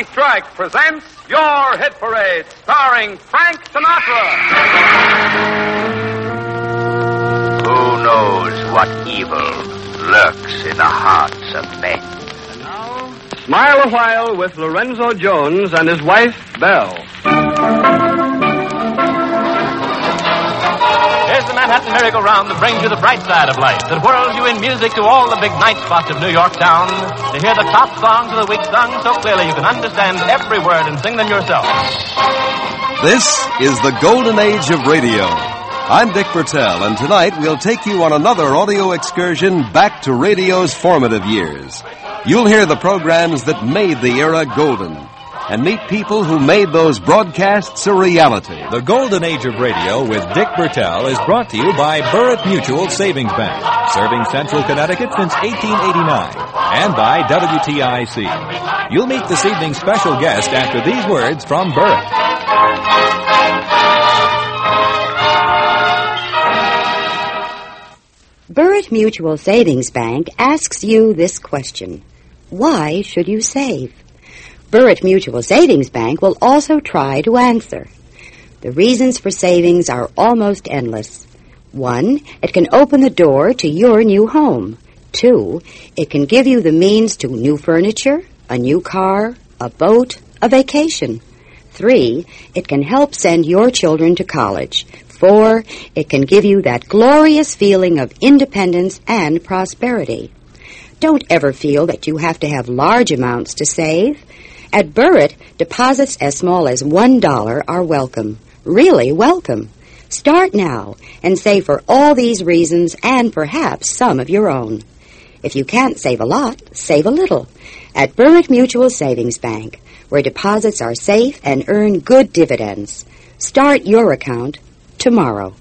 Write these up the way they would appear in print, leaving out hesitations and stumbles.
Lucky Strike presents Your Hit Parade, starring Frank Sinatra. Who knows what evil lurks in the hearts of men? And now, Smile a While with Lorenzo Jones and his wife, Belle. Here's the Manhattan merry-go-round that brings you the bright side of life, that whirls you in music to all the big night spots of New York town, to hear the top songs of the week sung so clearly you can understand every word and sing them yourself. This is the Golden Age of Radio. I'm Dick Bertel, and tonight we'll take you on another audio excursion back to radio's formative years. You'll hear the programs that made the era golden, and meet people who made those broadcasts a reality. The Golden Age of Radio with Dick Bertel is brought to you by Burritt Mutual Savings Bank, serving central Connecticut since 1889, and by WTIC. You'll meet this evening's special guest after these words from Burritt. Burritt Mutual Savings Bank asks you this question: why should you save? Burritt Mutual Savings Bank will also try to answer. The reasons for savings are almost endless. 1, it can open the door to your new home. 2, it can give you the means to new furniture, a new car, a boat, a vacation. 3, it can help send your children to college. 4, it can give you that glorious feeling of independence and prosperity. Don't ever feel that you have to have large amounts to save. At Burritt, deposits as small as $1 are welcome, really welcome. Start now and save for all these reasons and perhaps some of your own. If you can't save a lot, save a little at Burritt Mutual Savings Bank, where deposits are safe and earn good dividends. Start your account tomorrow.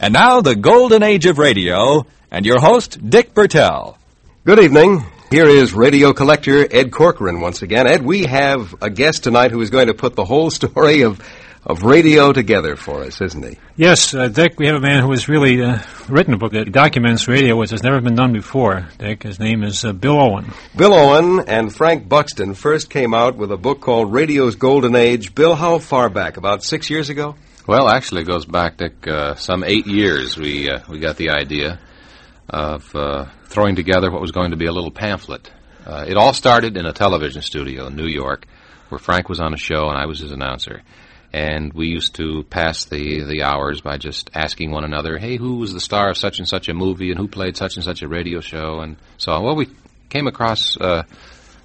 And now, the Golden Age of Radio, and your host, Dick Bertel. Good evening. Here is radio collector Ed Corcoran once again. Ed, we have a guest tonight who is going to put the whole story of radio together for us, isn't he? Yes, Dick, we have a man who has really written a book that documents radio, which has never been done before, Dick. His name is Bill Owen. Bill Owen and Frank Buxton first came out with a book called Radio's Golden Age. Bill, how far back? About 6 years ago? Well, actually, it goes back, Dick, some 8 years we got the idea of throwing together what was going to be a little pamphlet. It all started in a television studio in New York, where Frank was on a show and I was his announcer. And we used to pass the hours by just asking one another, hey, who was the star of such and such a movie and who played such and such a radio show? And so on. Well, we came across a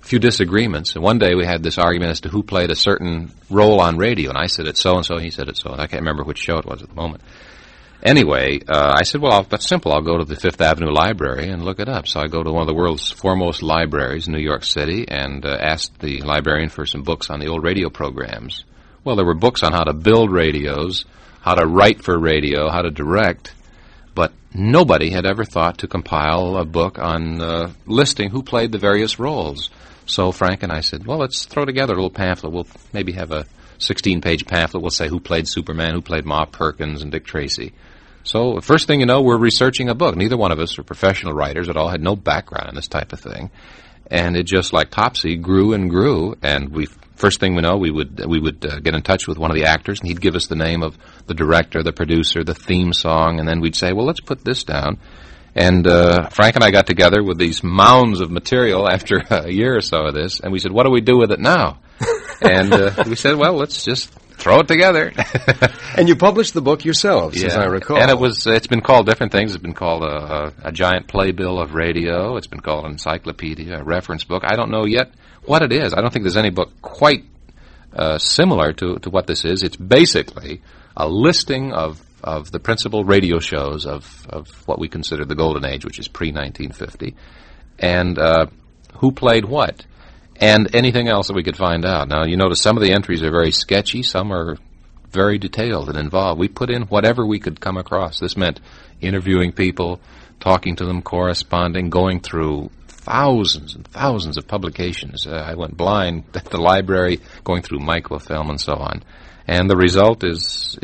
few disagreements. And one day we had this argument as to who played a certain role on radio. And I said it's so-and-so, he said it's so. And I can't remember which show it was at the moment. Anyway, I said, well, that's simple. I'll go to the Fifth Avenue Library and look it up. So I go to one of the world's foremost libraries in New York City and asked the librarian for some books on the old radio programs. Well, there were books on how to build radios, how to write for radio, how to direct, but nobody had ever thought to compile a book on listing who played the various roles. So Frank and I said, well, let's throw together a little pamphlet. We'll maybe have a 16-page pamphlet. We'll say who played Superman, who played Ma Perkins, and Dick Tracy. So first thing you know, we're researching a book. Neither one of us were professional writers at all, had no background in this type of thing. And it just, like Topsy, grew and grew. And first thing we know, we would get in touch with one of the actors, and he'd give us the name of the director, the producer, the theme song, and then we'd say, well, let's put this down. And Frank and I got together with these mounds of material after a year or so of this, and we said, what do we do with it now? And we said, well, let's just throw it together. And you published the book yourselves, as I recall. And it's been called different things. It's been called a giant playbill of radio. It's been called an encyclopedia, a reference book. I don't know yet what it is. I don't think there's any book quite similar to what this is. It's basically a listing of the principal radio shows of what we consider the Golden Age, which is pre-1950, and who played what, and anything else that we could find out. Now, you notice some of the entries are very sketchy. Some are very detailed and involved. We put in whatever we could come across. This meant interviewing people, talking to them, corresponding, going through thousands and thousands of publications. I went blind at the library, going through microfilm and so on. And the result is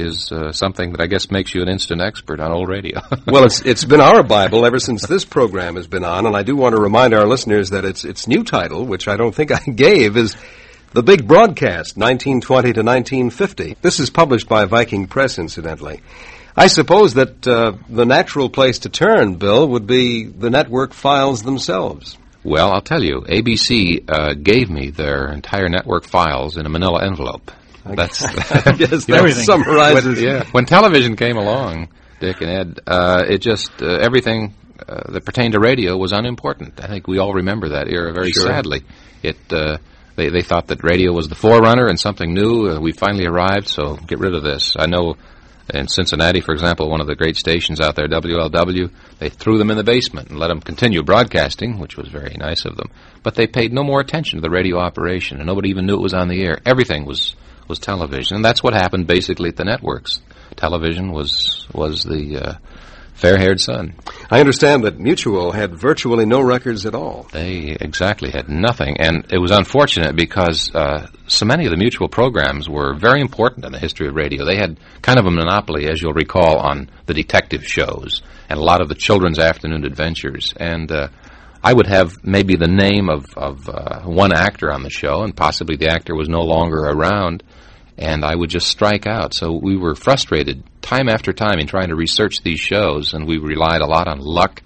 something that I guess makes you an instant expert on old radio. Well, it's been our Bible ever since this program has been on, and I do want to remind our listeners that its new title, which I don't think I gave, is The Big Broadcast, 1920 to 1950. This is published by Viking Press, incidentally. I suppose that the natural place to turn, Bill, would be the network files themselves. Well, I'll tell you, ABC gave me their entire network files in a manila envelope. I guess that summarizes. When television came along, Dick and Ed, it just, everything that pertained to radio was unimportant. I think we all remember that era very sadly. They thought that radio was the forerunner and something new. We finally arrived, so get rid of this. I know in Cincinnati, for example, one of the great stations out there, WLW, they threw them in the basement and let them continue broadcasting, which was very nice of them. But they paid no more attention to the radio operation, and nobody even knew it was on the air. Everything was television, and that's what happened basically at the networks. Television was the fair-haired son. I understand that Mutual had virtually no records at all. They exactly had nothing, and it was unfortunate because so many of the Mutual programs were very important in the history of radio. They had kind of a monopoly, as you'll recall, on the detective shows and a lot of the children's afternoon adventures. And I would have maybe the name of one actor on the show, and possibly the actor was no longer around, and I would just strike out. So we were frustrated time after time in trying to research these shows, and we relied a lot on luck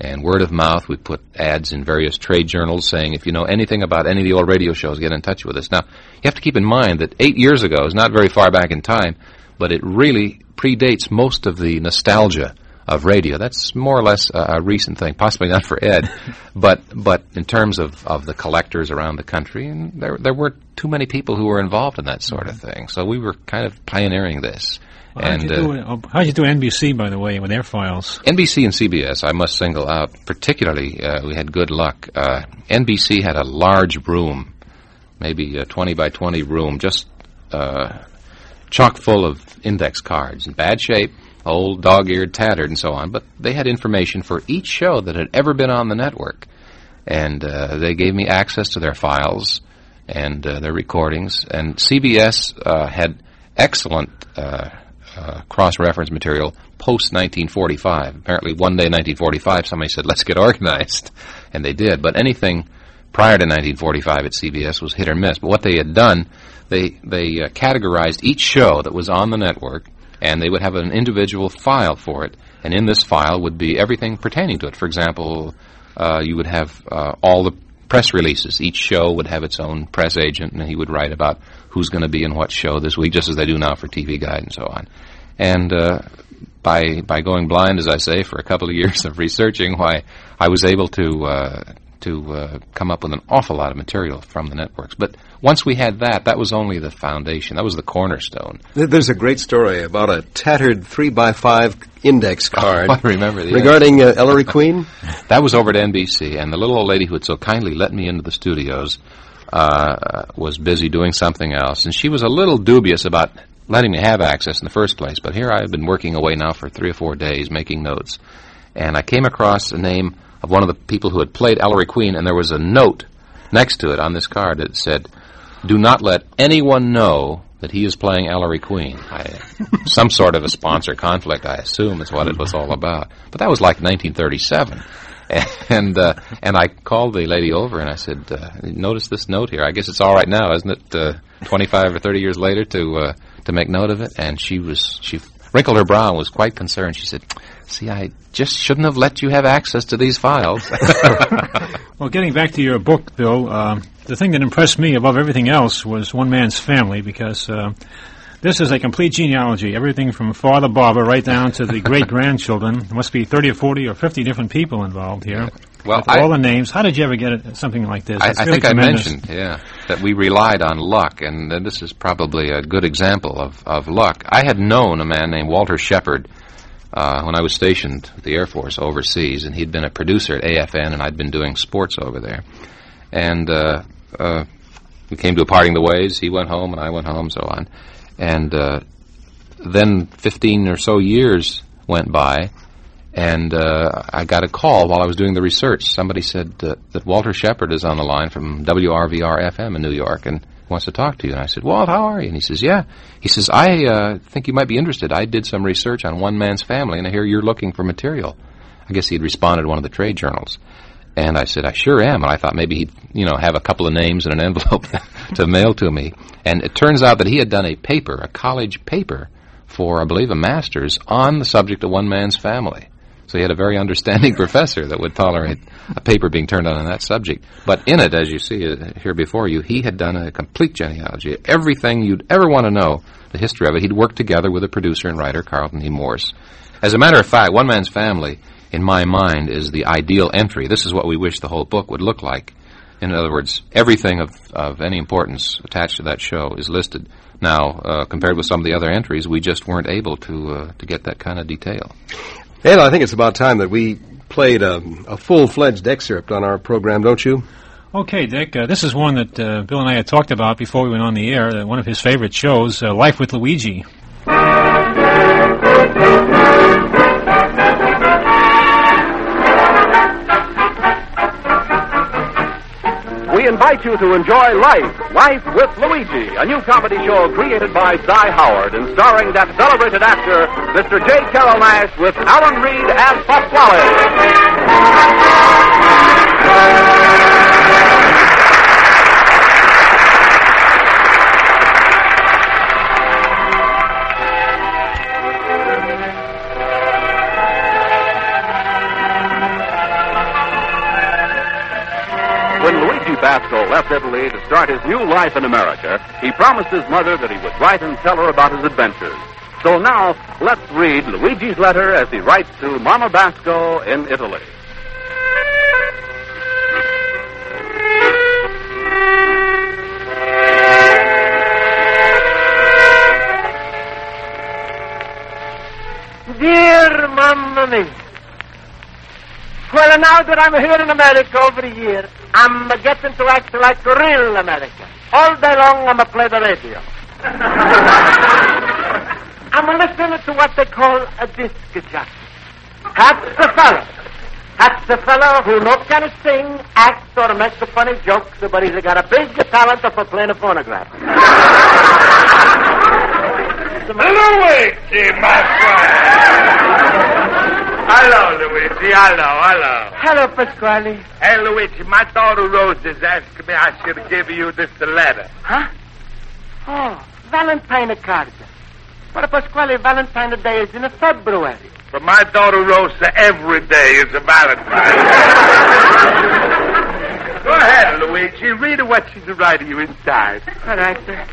and word of mouth. We put ads in various trade journals saying, if you know anything about any of the old radio shows, get in touch with us. Now, you have to keep in mind that 8 years ago is not very far back in time, but it really predates most of the nostalgia of radio. That's more or less a recent thing, possibly not for Ed, but in terms of the collectors around the country, and there weren't too many people who were involved in that sort of thing. So we were kind of pioneering this. Well, how'd you do NBC, by the way, with their files? NBC and CBS, I must single out. Particularly, we had good luck. NBC had a large room, maybe a 20 by 20 room, just chock full of index cards in bad shape, old, dog-eared, tattered, and so on. But they had information for each show that had ever been on the network. And they gave me access to their files and their recordings. And CBS had excellent cross-reference material post-1945. Apparently one day in 1945 somebody said, let's get organized. And they did. But anything prior to 1945 at CBS was hit or miss. But what they had done, they categorized each show that was on the network, and they would have an individual file for it, and in this file would be everything pertaining to it. For example, you would have all the press releases. Each show would have its own press agent, and he would write about who's going to be in what show this week, just as they do now for TV Guide and so on. And by going blind, as I say, for a couple of years of researching, why I was able to come up with an awful lot of material from the networks. But once we had that, that was only the foundation. That was the cornerstone. There's a great story about a tattered 3x5 index card. I remember that. Regarding Ellery Queen? That was over at NBC, and the little old lady who had so kindly let me into the studios was busy doing something else, and she was a little dubious about letting me have access in the first place. But here I have been working away now for 3 or 4 days making notes, and I came across the name of one of the people who had played Ellery Queen, and there was a note next to it on this card that said, do not let anyone know that he is playing Ellery Queen. Some sort of a sponsor conflict, I assume, is what it was all about. But that was like 1937. And I called the lady over, and I said, notice this note here. I guess it's all right now, isn't it, 25 or 30 years later to make note of it? And she wrinkled her brow and was quite concerned. She said, see, I just shouldn't have let you have access to these files. Well, getting back to your book, Bill, the thing that impressed me above everything else was One Man's Family, because this is a complete genealogy. Everything from Father Barber right down to the great-grandchildren. There must be 30 or 40 or 50 different people involved here. Yeah. Well, all the names. How did you ever get something like this? I really think tremendous. I mentioned, that we relied on luck, and this is probably a good example of luck. I had known a man named Walter Shepard when I was stationed at the Air Force overseas, and he'd been a producer at AFN, and I'd been doing sports over there. And we came to a parting of the ways. He went home, and I went home, so on. And then 15 or so years went by, and I got a call while I was doing the research. Somebody said that Walter Shepard is on the line from WRVR-FM in New York and wants to talk to you. And I said, Walt, how are you? And he says, yeah. He says, I think you might be interested. I did some research on One Man's Family, and I hear you're looking for material. I guess he'd responded to one of the trade journals. And I said, I sure am. And I thought maybe he'd, have a couple of names in an envelope to mail to me. And it turns out that he had done a paper, a college paper, for, I believe, a master's on the subject of One Man's Family. So he had a very understanding professor that would tolerate a paper being turned on that subject. But in it, as you see here before you, he had done a complete genealogy. Everything you'd ever want to know, the history of it, he'd worked together with a producer and writer, Carlton E. Morse. As a matter of fact, One Man's Family, in my mind, is the ideal entry. This is what we wish the whole book would look like. In other words, everything of any importance attached to that show is listed. Now, compared with some of the other entries, we just weren't able to get that kind of detail. Ed, I think it's about time that we played a full-fledged excerpt on our program, don't you? Okay, Dick. This is one that Bill and I had talked about before we went on the air, one of his favorite shows, Life with Luigi. We invite you to enjoy Life with Luigi, a new comedy show created by Cy Howard and starring that celebrated actor, Mr. J. Carroll Nash, with Alan Reed as Pasquale. When Luigi Basco left Italy to start his new life in America, he promised his mother that he would write and tell her about his adventures. So now, let's read Luigi's letter as he writes to Mama Basco in Italy. Dear Mamma Mia, well, now that I'm here in America over a year, I'm getting to act like real America. All day long, I'm a play the radio. I'm listening to what they call a disc jockey. That's the fellow who not going to sing, act, or make funny jokes, but he's got a big talent for playing a phonograph. Luigi, my friend. Hello, Luigi. Hello. Hello, Pasquale. Hey, Luigi, my daughter Rosa's asked me I should give you this letter. Huh? Oh, Valentine card. But, Pasquale, Valentine's Day is in February. For my daughter Rosa, every day is a Valentine. Go ahead, Luigi. Read what she's writing you inside. All right, sir.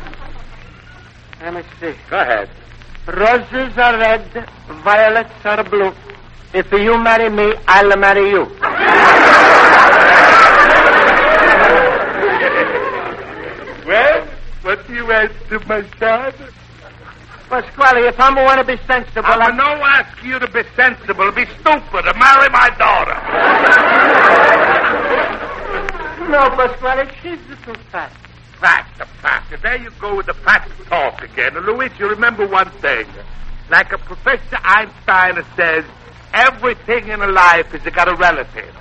Let me see. Go ahead. Roses are red, violets are blue. If you marry me, I'll marry you. Well, what do you ask to my son? Pasquale, if I want to be sensible... I don't ask you to be sensible, be stupid, to marry my daughter. No, Pasquale, she's too fat. Fat. There you go with the fat talk again. Luigi, remember one thing. Like a Professor Einstein says... Everything in life has got a relative.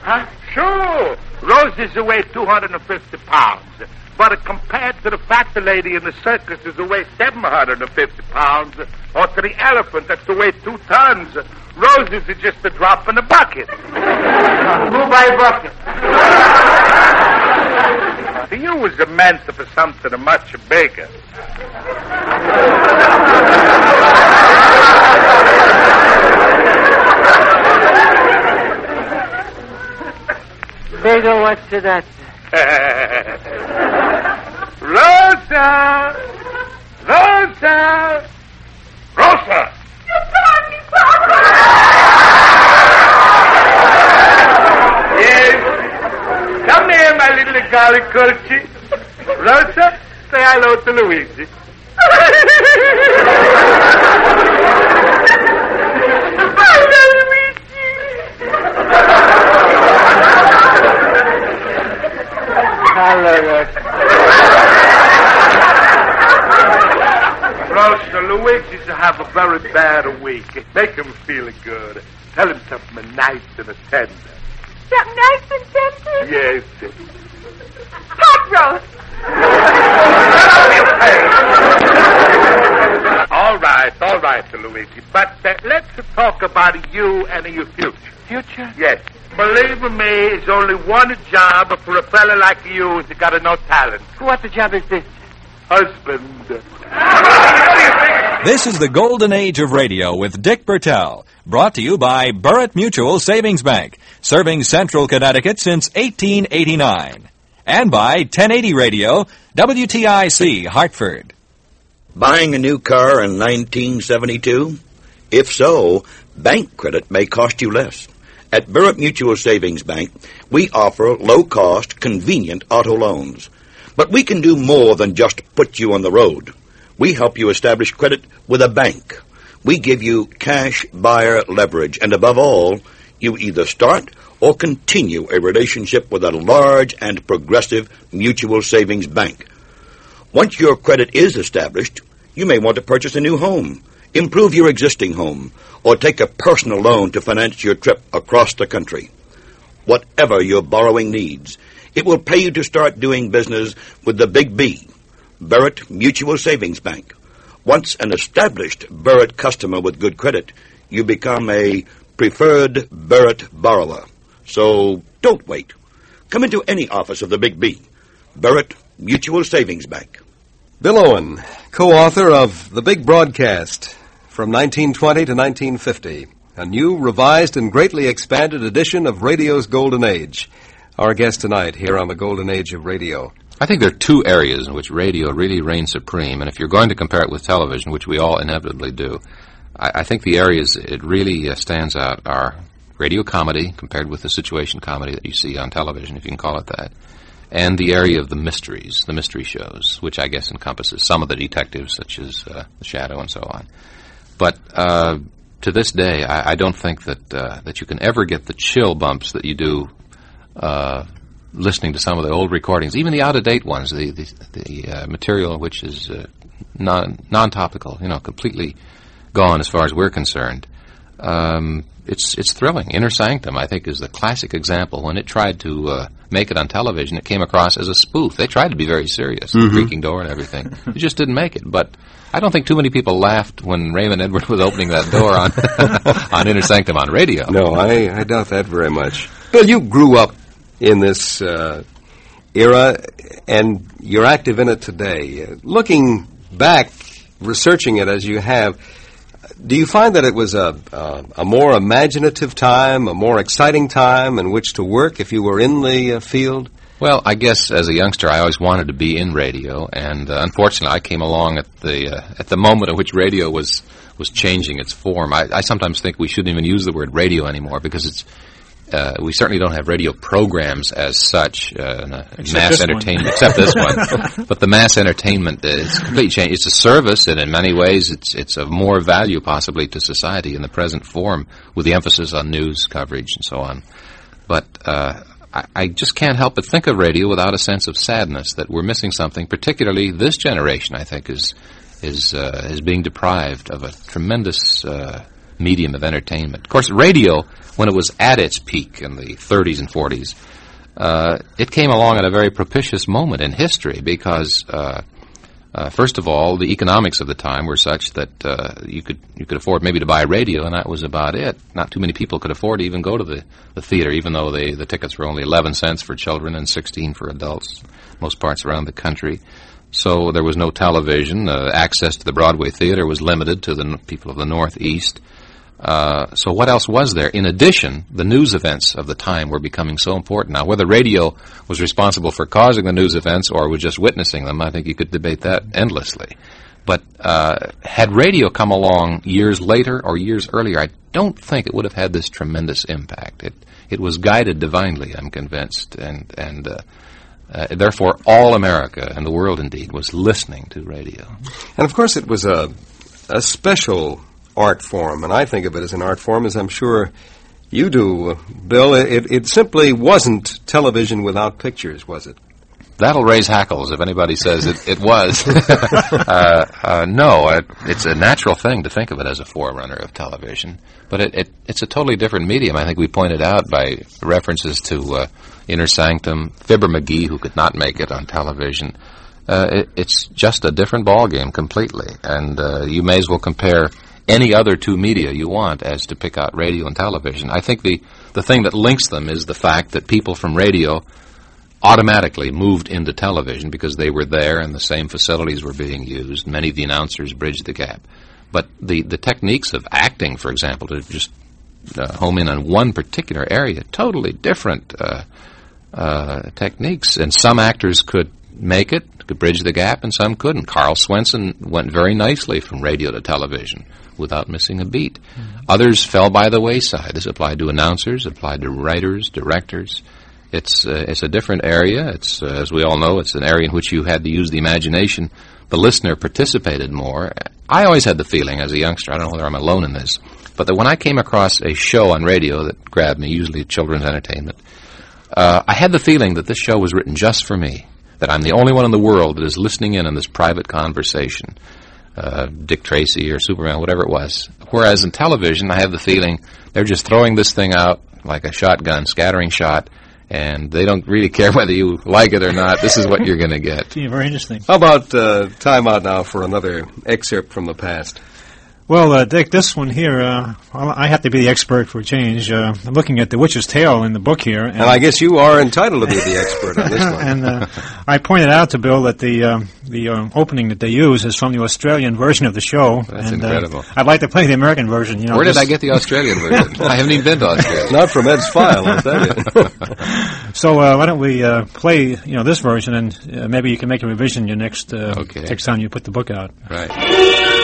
Huh? Sure. Roses weigh 250 pounds. But compared to the fat lady in the circus who weighs 750 pounds, or to the elephant that's to weigh 2 tons, Roses are just a drop in the bucket. Who buy bucket? To you was meant for something much bigger. They don't want to that. Rosa! You found me, Papa! Yes. Come here, my little golly curchy. Rosa, say hello to Luigi. Hello, Rosa. Rosa, Luigi's have a very bad week. Make him feel good. Tell him something nice and tender. Something nice and tender? Yes. Hot roast. All All right, Luigi. But let's talk about you and your future. Future? Yes. Believe me, it's only one job for a fella like you who's got no talent. What the job is this? Husband. This is the Golden Age of Radio with Dick Bertel, brought to you by Burritt Mutual Savings Bank, serving Central Connecticut since 1889. And by 1080 Radio, WTIC, Hartford. Buying a new car in 1972? If so, bank credit may cost you less. At Burritt Mutual Savings Bank, we offer low-cost, convenient auto loans. But we can do more than just put you on the road. We help you establish credit with a bank. We give you cash buyer leverage, and above all, you either start or continue a relationship with a large and progressive mutual savings bank. Once your credit is established, you may want to purchase a new home, improve your existing home, or take a personal loan to finance your trip across the country. Whatever your borrowing needs, it will pay you to start doing business with the Big B, Burritt Mutual Savings Bank. Once an established Burritt customer with good credit, you become a preferred Burritt borrower. So don't wait. Come into any office of the Big B, Burritt Mutual Savings Bank. Bill Owen, co-author of The Big Broadcast, from 1920 to 1950, a new, revised, and greatly expanded edition of Radio's Golden Age. Our guest tonight here on the Golden Age of Radio. I think there are two areas in which radio really reigns supreme, and if you're going to compare it with television, which we all inevitably do, I think the areas it really stands out are radio comedy compared with the situation comedy that you see on television, if you can call it that, and the area of the mysteries, the mystery shows, which I guess encompasses some of the detectives, such as The Shadow and so on. But to this day, I don't think that you can ever get the chill bumps that you do listening to some of the old recordings, even the out-of-date ones, the material which is non-topical, completely gone as far as we're concerned. It's thrilling. Inner Sanctum, I think, is the classic example. When it tried to make it on television, it came across as a spoof. They tried to be very serious, the creaking door and everything. It just didn't make it. But I don't think too many people laughed when Raymond Edward was opening that door on on Inner Sanctum on radio. No, I doubt that very much. Bill, you grew up in this era, and you're active in it today. Looking back, researching it as you have, do you find that it was a more imaginative time, a more exciting time in which to work if you were in the field? Well, I guess as a youngster, I always wanted to be in radio, and unfortunately, I came along at the moment at which radio was changing its form. I sometimes think we shouldn't even use the word radio anymore because it's we certainly don't have radio programs as such, mass entertainment, except this one. But the mass entertainment is completely changed. It's a service, and in many ways it's of more value possibly to society in the present form with the emphasis on news coverage and so on. But I just can't help but think of radio without a sense of sadness that we're missing something, particularly this generation, I think, is being deprived of a tremendous medium of entertainment. Of course, radio, when it was at its peak in the 30s and 40s, it came along at a very propitious moment in history because, first of all, the economics of the time were such that you could afford maybe to buy radio, and that was about it. Not too many people could afford to even go to the theater, even though the tickets were only 11 cents for children and 16 for adults, most parts around the country. So there was no television. Access to the Broadway theater was limited to the people of the Northeast. So what else was there? In addition, the news events of the time were becoming so important. Now, whether radio was responsible for causing the news events or was just witnessing them, I think you could debate that endlessly. But had radio come along years later or years earlier, I don't think it would have had this tremendous impact. It was guided divinely, I'm convinced, and therefore all America and the world, indeed, was listening to radio. And, of course, it was a special art form, and I think of it as an art form, as I'm sure you do, Bill. It simply wasn't television without pictures, was it? That'll raise hackles if anybody says it was. No, it's a natural thing to think of it as a forerunner of television, but it's a totally different medium. I think we pointed out by references to Inner Sanctum, Fibber McGee, who could not make it on television, It's just a different ballgame completely. And you may as well compare any other two media you want as to pick out radio and television. I think the thing that links them is the fact that people from radio automatically moved into television because they were there and the same facilities were being used. Many of the announcers bridged the gap. But the techniques of acting, for example, to just home in on one particular area, totally different techniques. And some actors could make it, could bridge the gap, and some couldn't. Carl Swenson went very nicely from radio to television without missing a beat. Mm-hmm. Others fell by the wayside. This applied to announcers, applied to writers, directors. It's a different area. It's as we all know, it's an area in which you had to use the imagination. The listener participated more. I always had the feeling as a youngster, I don't know whether I'm alone in this, but that when I came across a show on radio that grabbed me, usually children's entertainment, I had the feeling that this show was written just for me, that I'm the only one in the world that is listening in on this private conversation, Dick Tracy or Superman, whatever it was. Whereas in television, I have the feeling they're just throwing this thing out like a shotgun, scattering shot, and they don't really care whether you like it or not. This is what you're going to get. Yeah, very interesting. How about time out now for another excerpt from the past? Well, Dick, this one here, I have to be the expert for a change. I'm looking at The Witch's Tale in the book here. And I guess you are entitled to be the expert on this one. And I pointed out to Bill that the opening that they use is from the Australian version of the show. That's incredible. I'd like to play the American version. You know, where did I get the Australian version? I haven't even been to Australia. Not from Ed's file, I'll tell you. So why don't we play this version, and maybe you can make a revision your next time you put the book out. Right.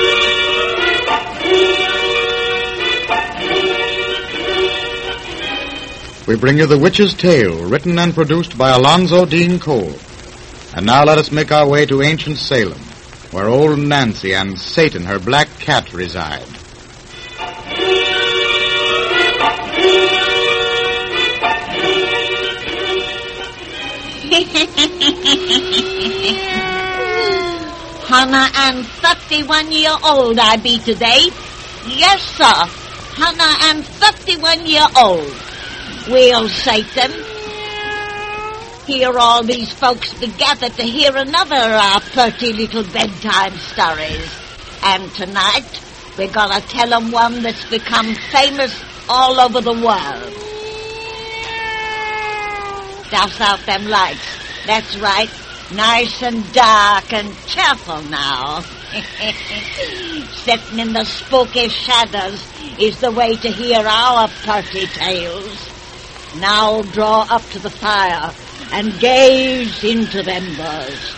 We bring you The Witch's Tale, written and produced by Alonzo Dean Cole. And now let us make our way to ancient Salem, where old Nancy and Satan, her black cat, reside. Hannah, I'm 31 year old I be today. Yes, sir. Hannah, I'm 31 year old. Well, Satan, here all these folks be gathered to hear another of our pretty little bedtime stories. And tonight, we're going to tell them one that's become famous all over the world. Douse out them lights. That's right. Nice and dark and cheerful now. Sitting in the spooky shadows is the way to hear our pretty tales. Now draw up to the fire and gaze into the embers.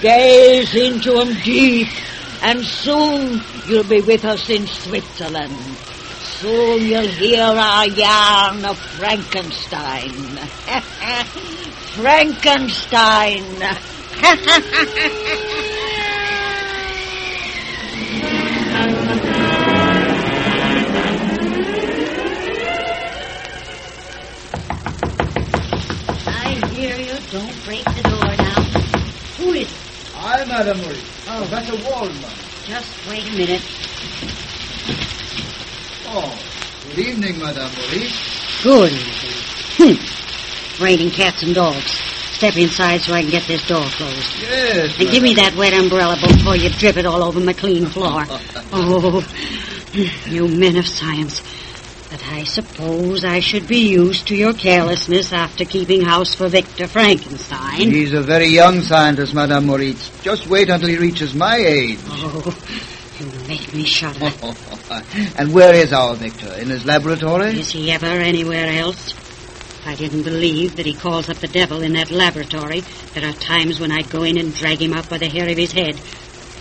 Gaze into them deep, and soon you'll be with us in Switzerland. Soon you'll hear our yarn of Frankenstein. Frankenstein. Don't break the door now. Who is it? I, Madame Marie. Oh, that's a wall, Mum. Just wait a minute. Oh, good evening, Madame Marie. Good evening. Raining cats and dogs. Step inside so I can get this door closed. Yes, and Madame, give me that wet umbrella before you drip it all over my clean floor. Oh, you men of science. But I suppose I should be used to your carelessness after keeping house for Victor Frankenstein. He's a very young scientist, Madame Moritz. Just wait until he reaches my age. Oh, you make me shudder. And where is our Victor? In his laboratory? Is he ever anywhere else? I didn't believe that he calls up the devil in that laboratory. There are times when I'd go in and drag him out by the hair of his head,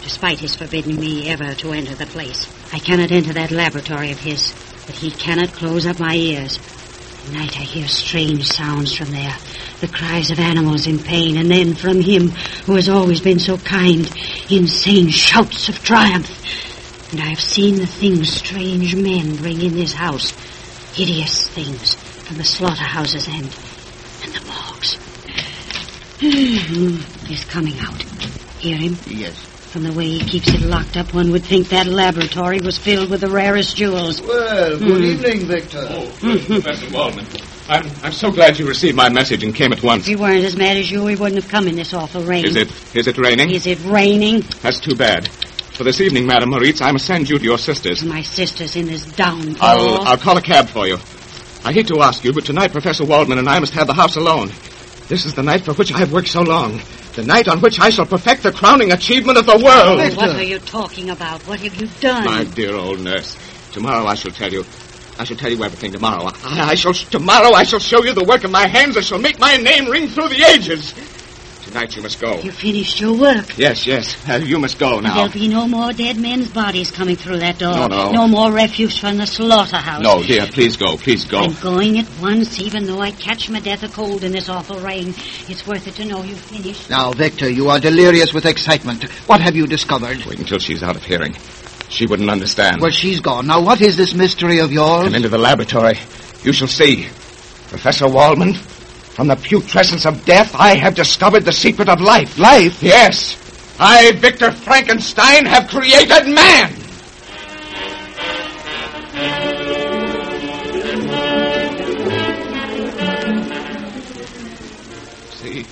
despite his forbidding me ever to enter the place. I cannot enter that laboratory of his. But he cannot close up my ears. At night I hear strange sounds from there, the cries of animals in pain, and then from him, who has always been so kind, insane shouts of triumph. And I have seen the things strange men bring in this house, hideous things from the slaughterhouses and the morgues. He's coming out. Hear him? Yes. From the way he keeps it locked up, one would think that laboratory was filled with the rarest jewels. Well, good evening, Victor. Oh, Professor Waldman. I'm so glad you received my message and came at once. If you weren't as mad as you, we wouldn't have come in this awful rain. Is it raining? Is it raining? That's too bad. For this evening, Madame Moritz, I must send you to your sister's. My sister's in this downpour. I'll call a cab for you. I hate to ask you, but tonight Professor Waldman and I must have the house alone. This is the night for which I have worked so long. The night on which I shall perfect the crowning achievement of the world. Robert, what are you talking about? What have you done? My dear old nurse, tomorrow I shall tell you. I shall tell you everything tomorrow. Tomorrow I shall show you the work of my hands that shall make my name ring through the ages. Tonight you must go. You finished your work. Yes. You must go now. There'll be no more dead men's bodies coming through that door. No. No more refuse from the slaughterhouse. No, dear, please go. I'm going at once, even though I catch my death of cold in this awful rain. It's worth it to know you've finished. Now, Victor, you are delirious with excitement. What have you discovered? Wait until she's out of hearing. She wouldn't understand. Well, she's gone. Now, what is this mystery of yours? Come into the laboratory. You shall see. Professor Waldman... From the putrescence of death, I have discovered the secret of life. Life? Yes. I, Victor Frankenstein, have created man. See?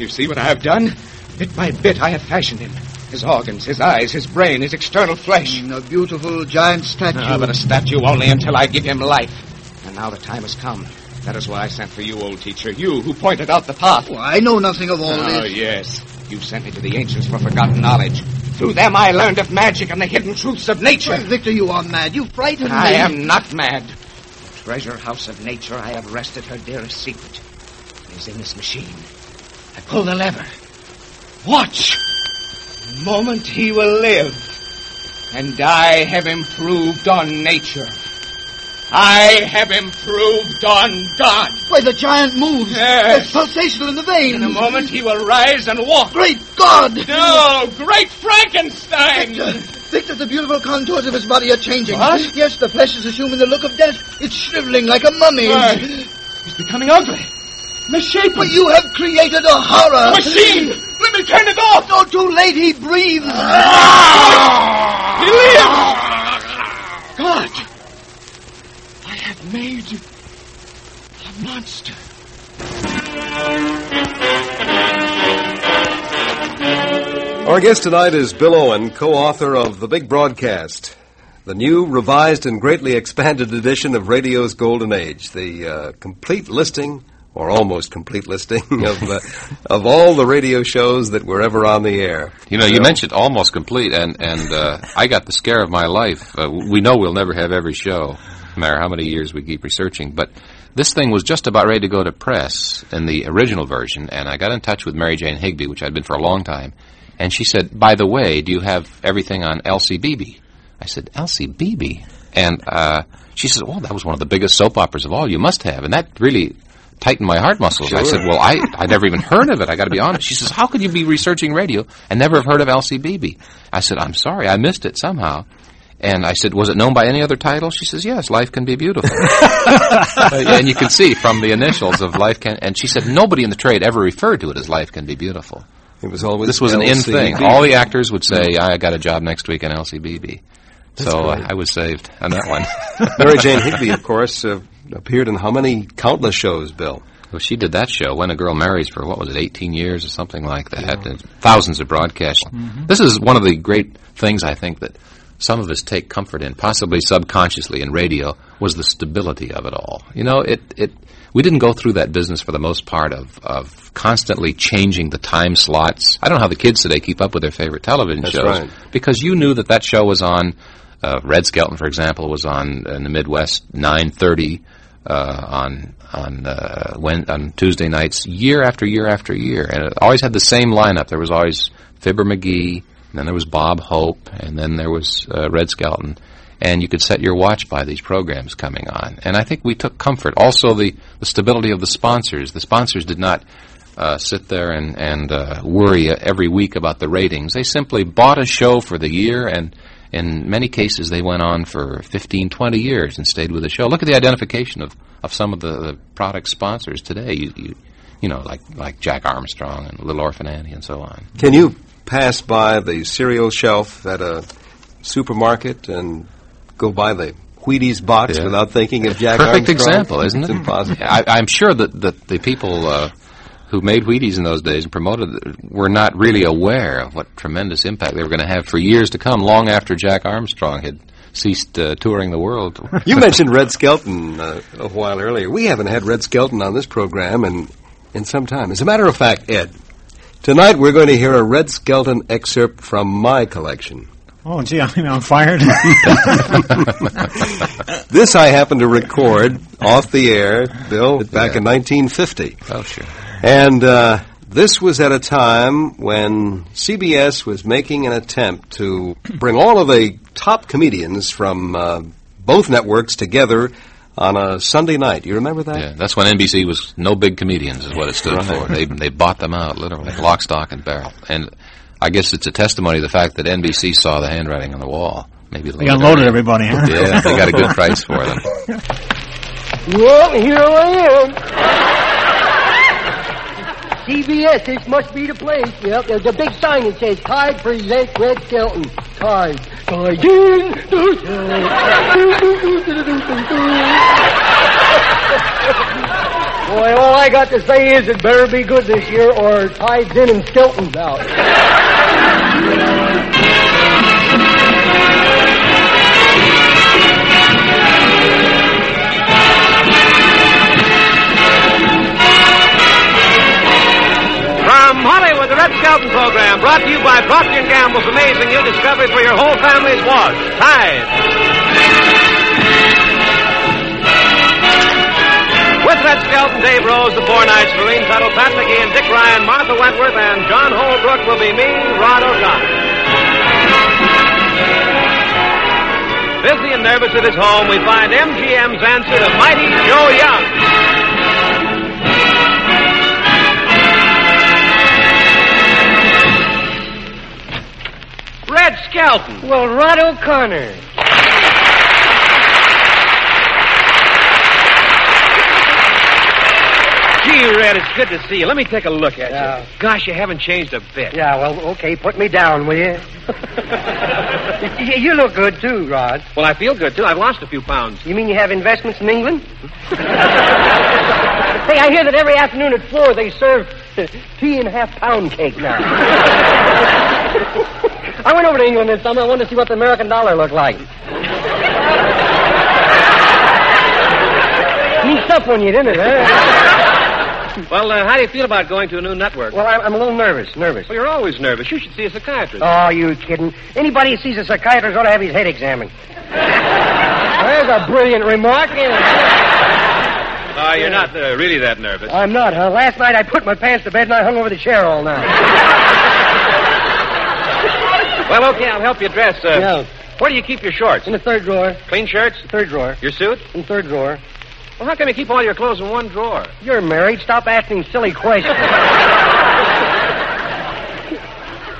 You see what I have done? Bit by bit, I have fashioned him. His organs, his eyes, his brain, his external flesh. A beautiful giant statue. Ah, but a statue only until I give him life. And now the time has come. That is why I sent for you, old teacher. You who pointed out the path. Oh, I know nothing of all this. Oh, yes. You sent me to the ancients for forgotten knowledge. Through them I learned of magic and the hidden truths of nature. Well, Victor, you are mad. You frightened me. I am not mad. The treasure house of nature, I have wrested her dearest secret. It is in this machine. I pull the lever. Watch. The moment he will live. And I have improved on nature. I have improved on God. Why, the giant moves. Yes. There's pulsation in the veins. In a moment, he will rise and walk. Great God! No, great Frankenstein! Victor, the beautiful contours of his body are changing. What? Yes, the flesh is assuming the look of death. It's shriveling like a mummy. Why? It's becoming ugly. Misshapen. But you have created a horror. Machine! Let me turn it off! No, too late. He breathes. He lives! God! Made a monster. Our guest tonight is Bill Owen, co-author of The Big Broadcast, the new, revised, and greatly expanded edition of Radio's Golden Age, the complete listing, or almost complete listing, of all the radio shows that were ever on the air. You know, you mentioned almost complete, and I got the scare of my life. We know we'll never have every show. No matter how many years we keep researching, but this thing was just about ready to go to press in the original version, and I got in touch with Mary Jane Higby, which I'd been for a long time, and she said, by the way, do you have everything on Elsie Beebe? I said, Elsie Beebe? And she said, oh, that was one of the biggest soap operas of all, you must have, and that really tightened my heart muscles. Sure. I said, well, I never even heard of it, I got to be honest. She says, how could you be researching radio and never have heard of Elsie Beebe? I said, I'm sorry, I missed it somehow. And I said, was it known by any other title? She says, yes, Life Can Be Beautiful. And you can see from the initials of Life Can... And she said, nobody in the trade ever referred to it as Life Can Be Beautiful. It was always This was an in thing. All the actors would say, I got a job next week in LCBB. So I was saved on that one. Mary Jane Higby, of course, appeared in how many countless shows, Bill? Well, she did that show, When a Girl Marries, for, 18 years or something like that. Yeah. Thousands of broadcasts. Mm-hmm. This is one of the great things, I think, that... some of us take comfort in, possibly subconsciously in radio, was the stability of it all. You know, we didn't go through that business for the most part of constantly changing the time slots. I don't know how the kids today keep up with their favorite television shows. Right. Because you knew that show was on, Red Skelton, for example, was on in the Midwest, 9:30 on Tuesday nights, year after year after year. And it always had the same lineup. There was always Fibber McGee, and then there was Bob Hope, and then there was Red Skelton. And you could set your watch by these programs coming on. And I think we took comfort. Also, the stability of the sponsors. The sponsors did not sit there and worry every week about the ratings. They simply bought a show for the year, and in many cases they went on for 15, 20 years and stayed with the show. Look at the identification of some of the product sponsors today. You know, like Jack Armstrong and Little Orphan Annie and so on. Can you... pass by the cereal shelf at a supermarket and go by the Wheaties box without thinking of Jack Armstrong. Perfect example, isn't it? It's impossible. I'm sure that the people who made Wheaties in those days and promoted it were not really aware of what tremendous impact they were going to have for years to come, long after Jack Armstrong had ceased touring the world. You mentioned Red Skelton a while earlier. We haven't had Red Skelton on this program in some time. As a matter of fact, Ed, tonight we're going to hear a Red Skelton excerpt from my collection. Oh, gee, I'm fired. This I happened to record off the air, Bill, back in 1950. Oh, sure. And this was at a time when CBS was making an attempt to bring all of the top comedians from both networks together on a Sunday night. You remember that? Yeah, that's when NBC was no big comedians is what it stood for. They bought them out, literally, lock, stock, and barrel. And I guess it's a testimony to the fact that NBC saw the handwriting on the wall. Maybe they unloaded everybody. Huh? Yeah, they got a good price for them. Well, here I am. CBS, this must be the place. Yep, there's a big sign that says, Tide presents Red Skelton. Tide. Tide. Boy, all I got to say is it better be good this year or Tide's in and Skelton's out. From Hollywood, the Red Skelton program, brought to you by Procter & Gamble's amazing new discovery for your whole family's wash, Tide. With Red Skelton, Dave Rose, the Four Knights, Marine Tuttle, Pat McGee, and Dick Ryan, Martha Wentworth, and John Holbrook will be me, Rod O'Connor. Busy and nervous at his home, we find MGM's answer to mighty Joe Young. Red Skelton. Well, Rod O'Connor. Red, it's good to see you. Let me take a look at you. Gosh, you haven't changed a bit. Yeah, well, okay, put me down, will you? You look good, too, Rod. Well, I feel good, too. I've lost a few pounds. You mean you have investments in England? Hey, I hear that every afternoon at 4 they serve tea and half-pound cake now. I went over to England this summer. I wanted to see what the American dollar looked like. Sneaks up on you, didn't it, huh? Well, how do you feel about going to a new network? Well, I'm a little nervous. Well, you're always nervous. You should see a psychiatrist. Oh, you kidding? Anybody who sees a psychiatrist ought to have his head examined. There's a brilliant remark. You're not really that nervous. I'm not, huh? Last night I put my pants to bed and I hung over the chair all night. Well, okay, I'll help you dress. Where do you keep your shorts? In the third drawer. Clean shirts? Third drawer. Your suit? In third drawer. Well, how come you keep all your clothes in one drawer? You're married. Stop asking silly questions.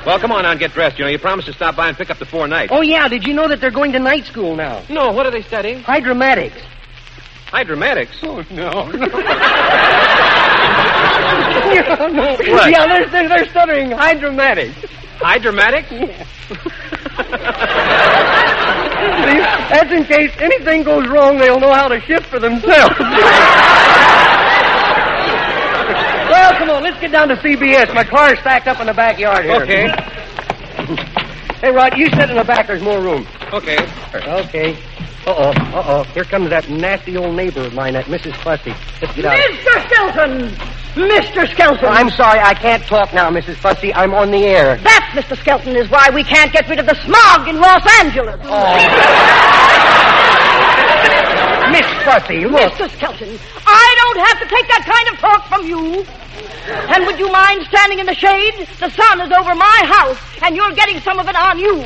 Well, come on now and get dressed. You know, you promised to stop by and pick up the four knights. Oh, yeah. Did you know that they're going to night school now? No. What are they studying? Hydramatics. Hydramatics? Oh, no. No. What? Yeah, they're studying hydramatics. Hydramatics? Yeah. That's in case anything goes wrong, they'll know how to shift for themselves. Well, come on, let's get down to CBS. My car's stacked up in the backyard here. Okay. Hey, Rod, you sit in the back. There's more room. Okay. Uh-oh. Here comes that nasty old neighbor of mine, that Mrs. Fussy. Let's get out. Mr. Skelton! Oh, I'm sorry, I can't talk now, Mrs. Fussy. I'm on the air. That, Mr. Skelton, is why we can't get rid of the smog in Los Angeles. Oh. Miss Fussy, look. Mr. Skelton, I don't have to take that kind of talk from you. And would you mind standing in the shade? The sun is over my house, and you're getting some of it on you.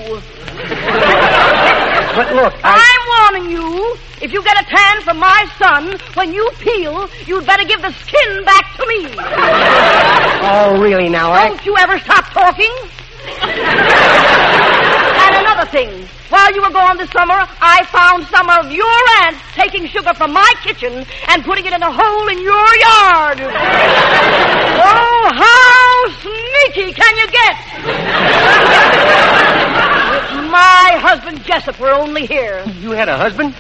But look, I'm warning you. If you get a tan from my sun, when you peel, you'd better give the skin back to me. Oh, really now, Don't you ever stop talking. And another thing. While you were gone this summer, I found some of your aunt taking sugar from my kitchen and putting it in a hole in your yard. Oh, how sneaky can you get? My husband, Jessup, were only here. You had a husband?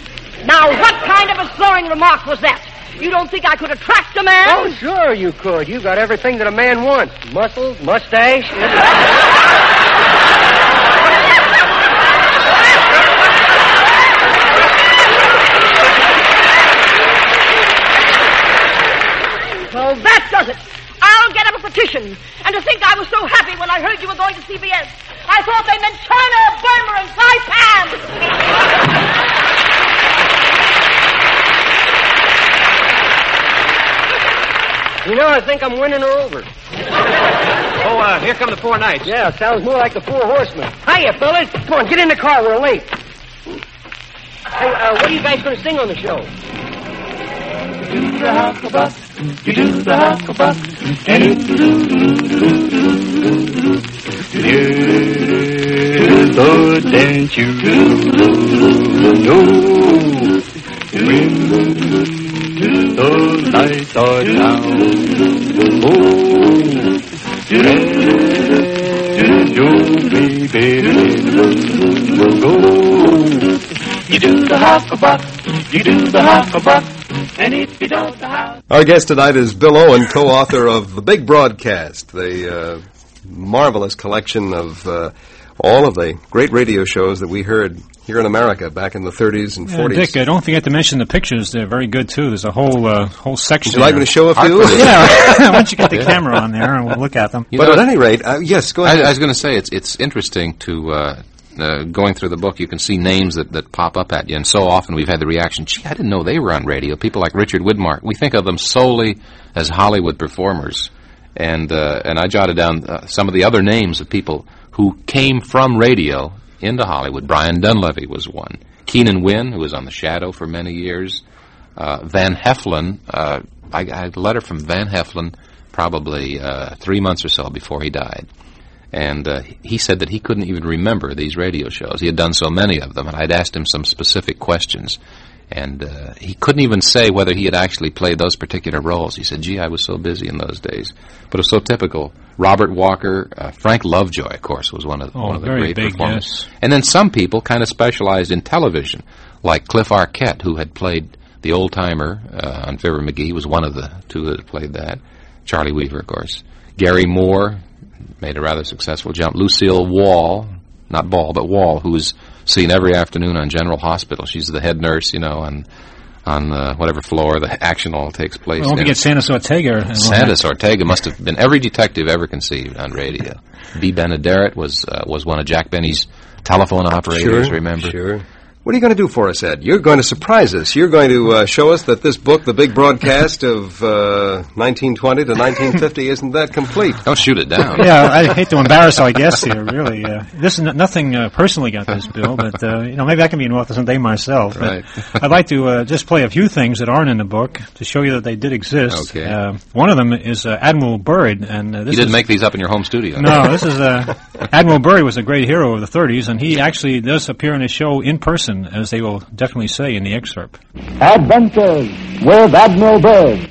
Now, what kind of a slurring remark was that? You don't think I could attract a man? Oh, sure you could. You got everything that a man wants. Muscles, mustache. Well, that does it. I'll get up a petition. And to think I was so happy when I heard you were going to CBS. I thought they meant China, Burma, and Saipan. You know, I think I'm winning her over. Oh, here come the four knights. Yeah, sounds more like the four horsemen. Hiya, fellas. Come on, get in the car. We're late. Hey, what are you guys going to sing on the show? Do the huckabuck. You do the huckabuck. Do the dance you do. No. The lights are down. Oh, your baby will go. You do the huckabuck, you do the huckabuck, and if you don't the house. Our guest tonight is Bill Owen, co-author of The Big Broadcast, the marvelous collection of all of the great radio shows that we heard here in America back in the 30s and 40s. Dick, don't forget to mention the pictures. They're very good, too. There's a whole section. Would you like me to show a few? Yeah. Why don't you get the camera on there and we'll look at them. But at any rate, yes, go ahead. I was going to say, it's interesting to... going through the book, you can see names that pop up at you, and so often we've had the reaction, gee, I didn't know they were on radio. People like Richard Widmark. We think of them solely as Hollywood performers. And I jotted down some of the other names of people who came from radio into Hollywood. Brian Dunleavy was one. Keenan Wynn, who was on The Shadow for many years. Van Heflin. I had a letter from Van Heflin probably 3 months or so before he died. And he said that he couldn't even remember these radio shows. He had done so many of them, and I'd asked him some specific questions. And he couldn't even say whether he had actually played those particular roles. He said, gee, I was so busy in those days. But it was so typical. Robert Walker, Frank Lovejoy, of course, was one of the great performers. Yes. And then some people kind of specialized in television, like Cliff Arquette, who had played the old-timer on Fibber McGee, was one of the two that had played that. Charlie Weaver, of course. Gary Moore made a rather successful jump. Lucille Wall, not Ball, but Wall, who was seen every afternoon on General Hospital. She's the head nurse, you know, on whatever floor the action all takes place. Well, don't forget Santos Ortega. Santos Ortega must have been every detective ever conceived on radio. B. Benaderet was one of Jack Benny's telephone operators, sure, remember? Sure. What are you going to do for us, Ed? You're going to surprise us. You're going to show us that this book, The Big Broadcast of 1920 to 1950, isn't that complete. Don't shoot it down. Yeah, I hate to embarrass our guests here, really. This is nothing personally against this, Bill, but maybe I can be an author someday myself. Right. I'd like to just play a few things that aren't in the book to show you that they did exist. Okay. One of them is Admiral Byrd. And this you didn't make these up in your home studio. No, this is Admiral Byrd was a great hero of the 30s, and he actually does appear in a show in person, as they will definitely say in the excerpt. Adventures with Admiral Byrd.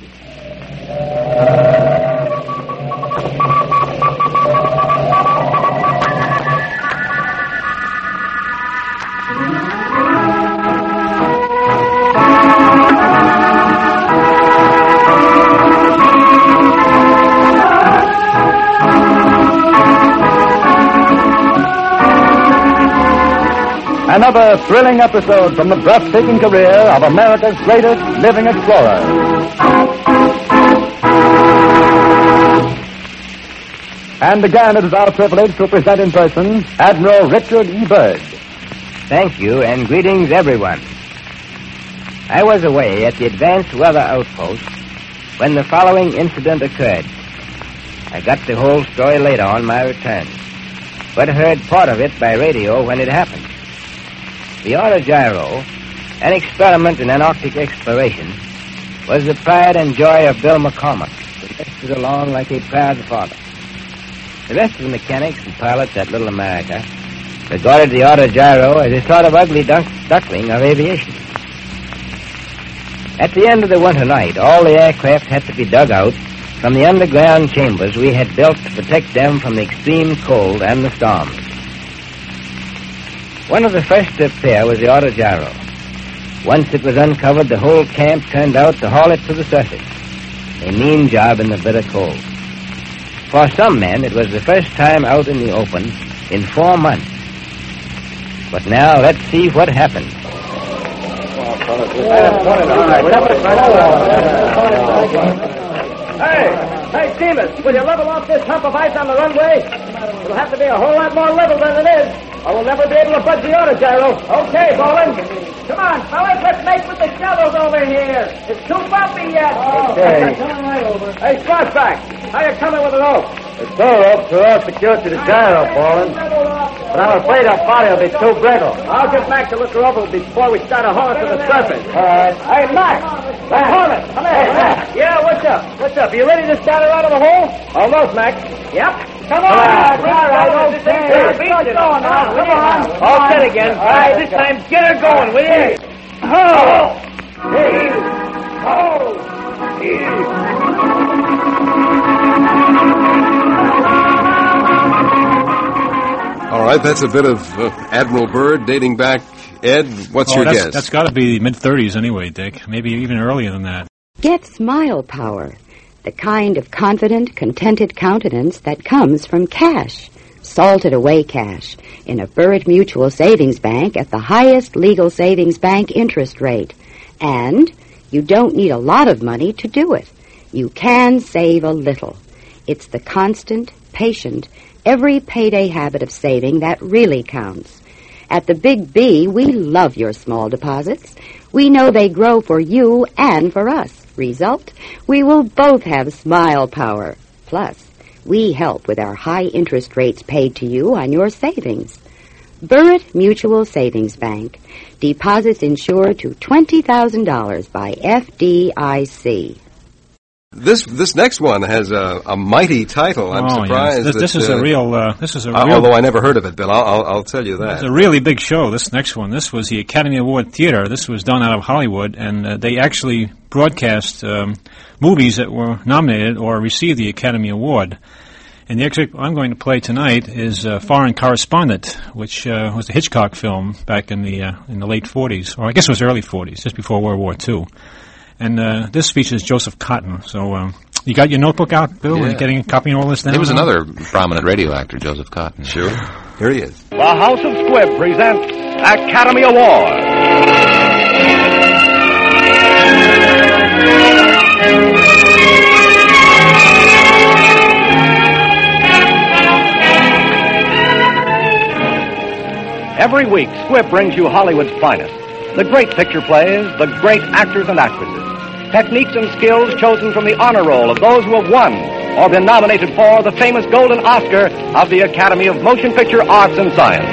Another thrilling episode from the breathtaking career of America's greatest living explorer. And again, it is our privilege to present in person Admiral Richard E. Byrd. Thank you, and greetings, everyone. I was away at the Advanced Weather Outpost when the following incident occurred. I got the whole story later on my return, but heard part of it by radio when it happened. The autogyro, an experiment in Antarctic exploration, was the pride and joy of Bill McCormick, who listed along like a proud father. The rest of the mechanics and pilots at Little America regarded the autogyro as a sort of ugly duckling of aviation. At the end of the winter night, all the aircraft had to be dug out from the underground chambers we had built to protect them from the extreme cold and the storms. One of the first to appear was the autogyro. Once it was uncovered, the whole camp turned out to haul it to the surface. A mean job in the bitter cold. For some men, it was the first time out in the open in 4 months. But now, let's see what happened. Hey, Stevens, will you level off this hump of ice on the runway? It'll have to be a whole lot more level than it is, or we'll never be able to budge the auto gyro. Okay, Bowling. Come on, fellas, let's make with the shallows over here. It's too bumpy yet. Okay. Hey, Swartzback, how you coming with a rope? The tow rope's are all secured to the gyro, Bowling. But I'm afraid our body will be too brittle. I'll get back to look over before we start a hornet to the surface. All right. Hey, Max. That hornet. Come here. Hey, yeah, what's up? What's up? Are you ready to start her out of the hole? Almost, Max. Yep. Come on. All right. Come on. All set again. All right, this time, get her going, will you? Ho! Hey! Ho! All right, that's a bit of Admiral Byrd dating back. Ed, what's your guess? That's got to be mid-30s anyway, Dick. Maybe even earlier than that. Get smile power, the kind of confident, contented countenance that comes from cash, salted away cash, in a Burritt Mutual Savings Bank at the highest legal savings bank interest rate. And you don't need a lot of money to do it. You can save a little. It's the constant, patient, every payday habit of saving that really counts. At the Big B, we love your small deposits. We know they grow for you and for us. Result, we will both have smile power. Plus, we help with our high interest rates paid to you on your savings. Burritt Mutual Savings Bank. Deposits insured to $20,000 by FDIC. This next one has a mighty title. I'm surprised. Yes. This is a real. Although I never heard of it, Bill, I'll tell you that. It's a really big show. This next one. This was the Academy Award Theater. This was done out of Hollywood, and they actually broadcast movies that were nominated or received the Academy Award. And the excerpt I'm going to play tonight is "Foreign Correspondent," which was a Hitchcock film back in the late '40s, or I guess it was early '40s, just before World War II. And this features Joseph Cotton. So you got your notebook out, Bill? Yeah. And copying all this down? He was another prominent radio actor, Joseph Cotton. Sure. Here he is. The House of Squibb presents Academy Award. Every week, Squibb brings you Hollywood's finest. The great picture plays, the great actors and actresses. Techniques and skills chosen from the honor roll of those who have won or been nominated for the famous Golden Oscar of the Academy of Motion Picture Arts and Science.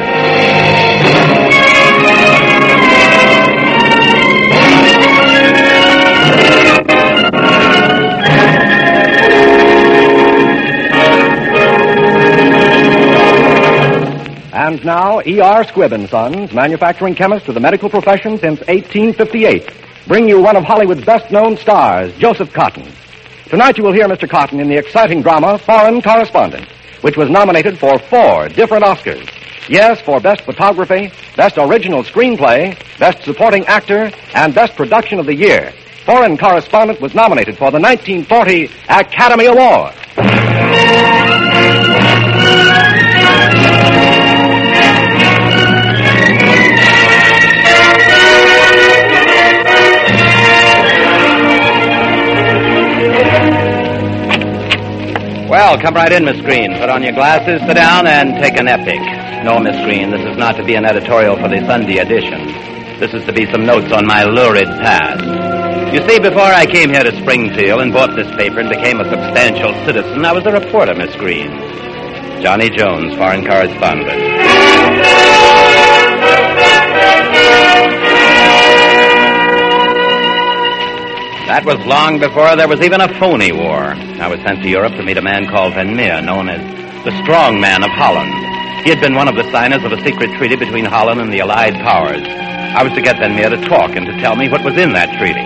And now, E.R. Squibb & Sons, manufacturing chemist to the medical profession since 1858. Bring you one of Hollywood's best-known stars, Joseph Cotton. Tonight you will hear Mr. Cotton in the exciting drama Foreign Correspondent, which was nominated for 4 different Oscars. Yes, for Best Photography, Best Original Screenplay, Best Supporting Actor, and Best Production of the Year. Foreign Correspondent was nominated for the 1940 Academy Award. Well, come right in, Miss Green. Put on your glasses, sit down, and take an epic. No, Miss Green, this is not to be an editorial for the Sunday edition. This is to be some notes on my lurid past. You see, before I came here to Springfield and bought this paper and became a substantial citizen, I was a reporter, Miss Green. Johnny Jones, foreign correspondent. That was long before there was even a phony war. I was sent to Europe to meet a man called Van Meer, known as the Strong Man of Holland. He had been one of the signers of a secret treaty between Holland and the Allied powers. I was to get Van Meer to talk and to tell me what was in that treaty.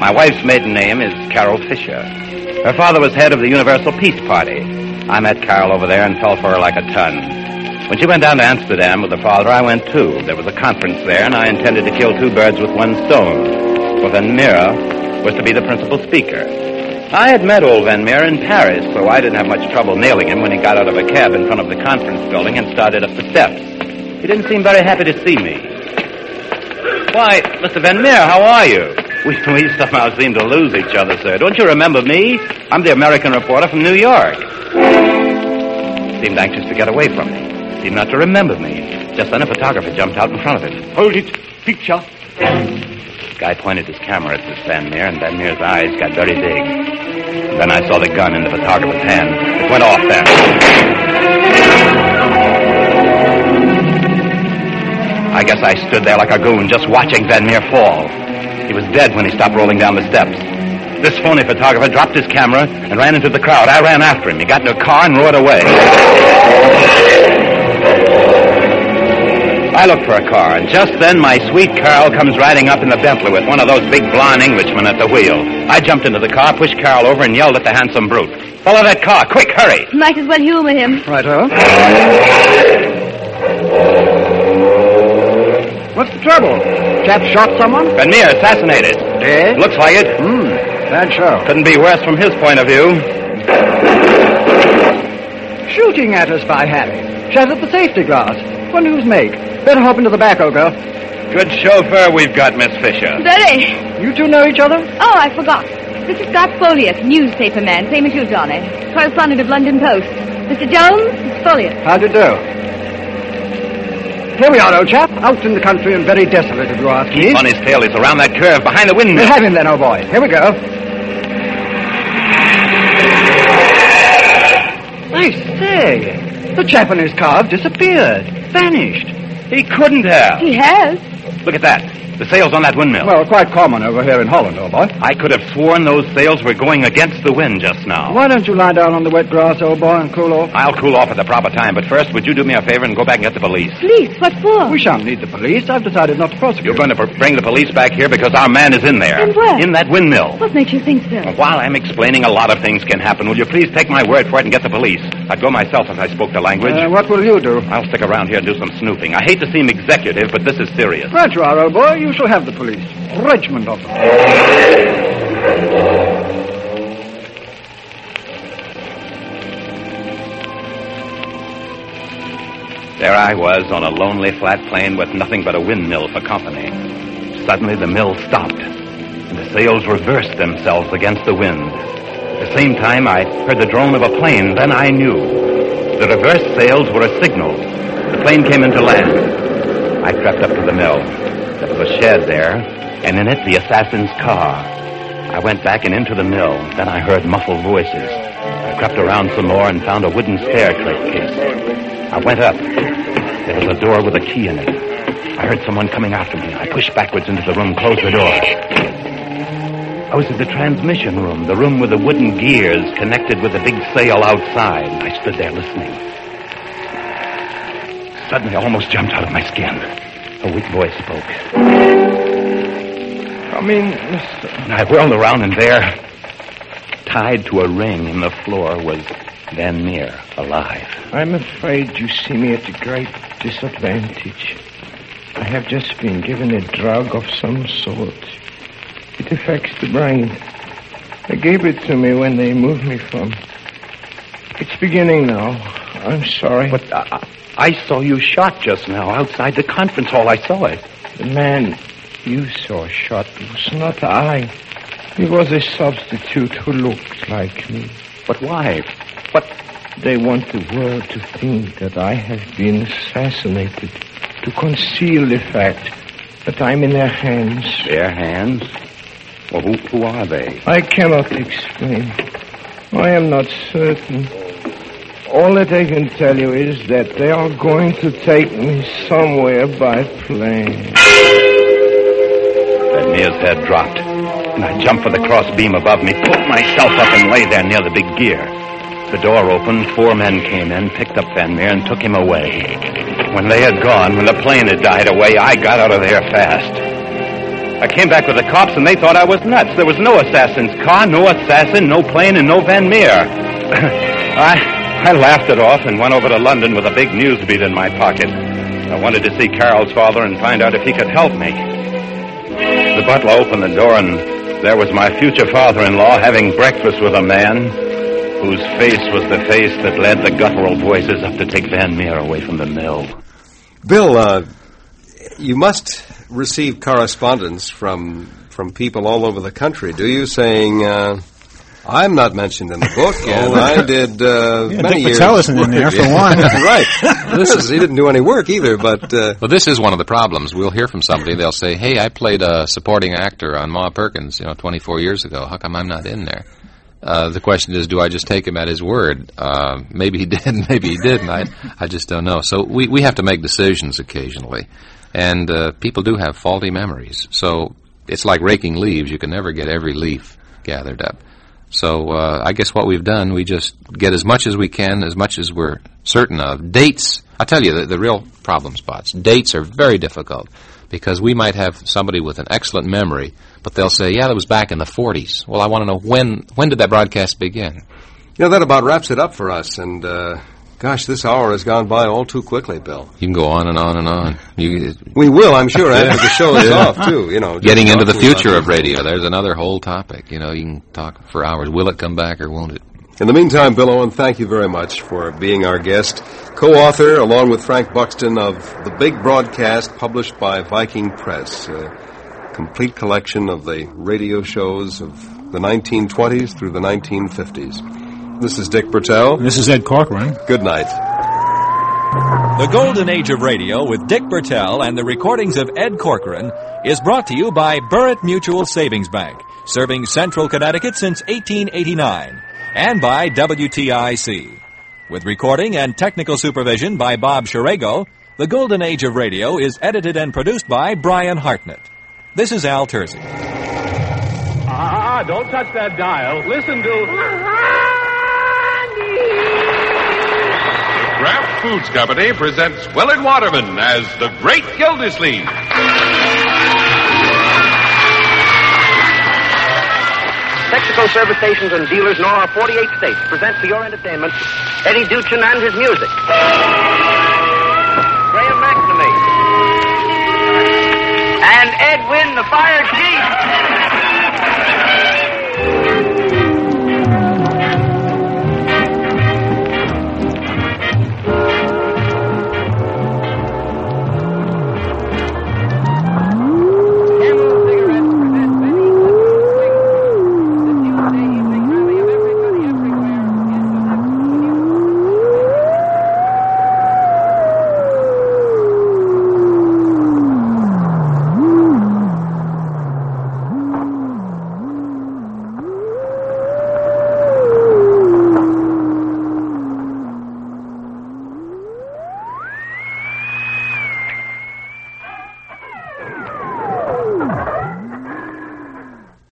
My wife's maiden name is Carol Fisher. Her father was head of the Universal Peace Party. I met Carol over there and fell for her like a ton. When she went down to Amsterdam with her father, I went too. There was a conference there, and I intended to kill two birds with one stone. For Van Meer was to be the principal speaker. I had met old Van Meer in Paris, so I didn't have much trouble nailing him when he got out of a cab in front of the conference building and started up the steps. He didn't seem very happy to see me. Why, Mr. Van Meer, how are you? We somehow seem to lose each other, sir. Don't you remember me? I'm the American reporter from New York. He seemed anxious to get away from me. He seemed not to remember me. Just then a photographer jumped out in front of him. Hold it. Picture. The guy pointed his camera at this Van Meer, and Van Meer's eyes got very big. And then I saw the gun in the photographer's hand. It went off there. I guess I stood there like a goon, just watching Van Meer fall. He was dead when he stopped rolling down the steps. This phony photographer dropped his camera and ran into the crowd. I ran after him. He got into a car and roared away. I looked for a car, and just then my sweet Carol comes riding up in the Bentley with one of those big blonde Englishmen at the wheel. I jumped into the car, pushed Carol over, and yelled at the handsome brute. Follow that car. Quick, hurry. Might as well humor him. Righto. What's the trouble? Chap shot someone? Van Meer assassinated. Dead? Looks like it. Bad show. Couldn't be worse from his point of view. Shooting at us by Harry. Shattered the safety glass. Wonder whose make. Better hop into the back, old girl. Good chauffeur we've got, Miss Fisher. Very. You two know each other? Oh, I forgot. This is Scott Folliot, newspaper man, same as you, Johnny. Correspondent of London Post. Mr. Jones, it's Folliot. How do you do? Here we are, old chap. Out in the country and very desolate, if you ask me. Keep on his tail. He's around that curve behind the windmill. We'll have him then, old boy. Here we go. I say, the chap in his car disappeared. Vanished. He couldn't have. He has. Look at that. The sails on that windmill. Well, quite common over here in Holland, old boy. I could have sworn those sails were going against the wind just now. Why don't you lie down on the wet grass, old boy, and cool off? I'll cool off at the proper time, but first, would you do me a favor and go back and get the police? Police? What for? We shan't need the police. I've decided not to prosecute. You're going to bring the police back here because our man is in there. In where? In that windmill. What makes you think so? Well, while I'm explaining, a lot of things can happen. Will you please take my word for it and get the police? I'd go myself if I spoke the language. What will you do? I'll stick around here and do some snooping. I hate to seem executive, but this is serious. Right you are, old boy. You shall have the police. A regiment of them. There I was on a lonely flat plain with nothing but a windmill for company. Suddenly the mill stopped, and the sails reversed themselves against the wind. At the same time, I heard the drone of a plane. Then I knew. The reversed sails were a signal. The plane came into land. I crept up to the mill. There was a shed there, and in it the assassin's car. I went back and into the mill. Then I heard muffled voices. I crept around some more and found a wooden staircase. I went up. There was a door with a key in it. I heard someone coming after me. I pushed backwards into the room, closed the door. I was in the transmission room, the room with the wooden gears connected with the big sail outside. I stood there listening. Suddenly, I almost jumped out of my skin. A weak voice spoke. Come in, mister. And I whirled around, and there, tied to a ring in the floor, was Van Meer, alive. I'm afraid you see me at a great disadvantage. I have just been given a drug of some sort. It affects the brain. They gave it to me when they moved me from... It's beginning now. I'm sorry. But... I saw you shot just now outside the conference hall. I saw it. The man you saw shot was not I. He was a substitute who looked like me. But why? What? They want the world to think that I have been assassinated, to conceal the fact that I'm in their hands. Their hands? Well, who are they? I cannot explain. I am not certain. All that I can tell you is that they are going to take me somewhere by plane. Van Meer's head dropped, and I jumped for the cross beam above me, pulled myself up and lay there near the big gear. The door opened, four men came in, picked up Van Meer, and took him away. When they had gone, when the plane had died away, I got out of there fast. I came back with the cops, and they thought I was nuts. There was no assassin's car, no assassin, no plane, and no Van Meer. I... I laughed it off and went over to London with a big news beat in my pocket. I wanted to see Carol's father and find out if he could help me. The butler opened the door, and there was my future father-in-law having breakfast with a man whose face was the face that led the guttural voices up to take Van Meer away from the mill. Bill, you must receive correspondence from people all over the country, do you, saying, I'm not mentioned in the book, and I did many years. Dick Bertel isn't in there, for one. Right. He didn't do any work either, but... Well, this is one of the problems. We'll hear from somebody, they'll say, hey, I played a supporting actor on Ma Perkins, 24 years ago. How come I'm not in there? The question is, do I just take him at his word? Maybe he did, maybe he didn't. I just don't know. So we have to make decisions occasionally, and people do have faulty memories. So it's like raking leaves. You can never get every leaf gathered up. So I guess what we've done, we just get as much as we can, as much as we're certain of. Dates, I'll tell you, the real problem spots. Dates are very difficult because we might have somebody with an excellent memory, but they'll say, yeah, that was back in the 40s. Well, I want to know when did that broadcast begin? That about wraps it up for us, and gosh, this hour has gone by all too quickly, Bill. You can go on and on and on. We will, I'm sure, after the show is off, too. Getting into the future of radio, there's another whole topic. You can talk for hours. Will it come back or won't it? In the meantime, Bill Owen, thank you very much for being our guest, co-author, along with Frank Buxton, of The Big Broadcast, published by Viking Press, a complete collection of the radio shows of the 1920s through the 1950s. This is Dick Bertel. This is Ed Corcoran. Good night. The Golden Age of Radio with Dick Bertel and the recordings of Ed Corcoran is brought to you by Burritt Mutual Savings Bank, serving Central Connecticut since 1889, and by WTIC. With recording and technical supervision by Bob Scherego, The Golden Age of Radio is edited and produced by Brian Hartnett. This is Al Terzi. Don't touch that dial. Listen to... Kraft Foods Company presents Willard Waterman as the Great Gildersleeve. Texaco service stations and dealers in all our 48 states present for your entertainment Eddie Duchin and his music. Graham McNamee. And Edwin the Fire Chief.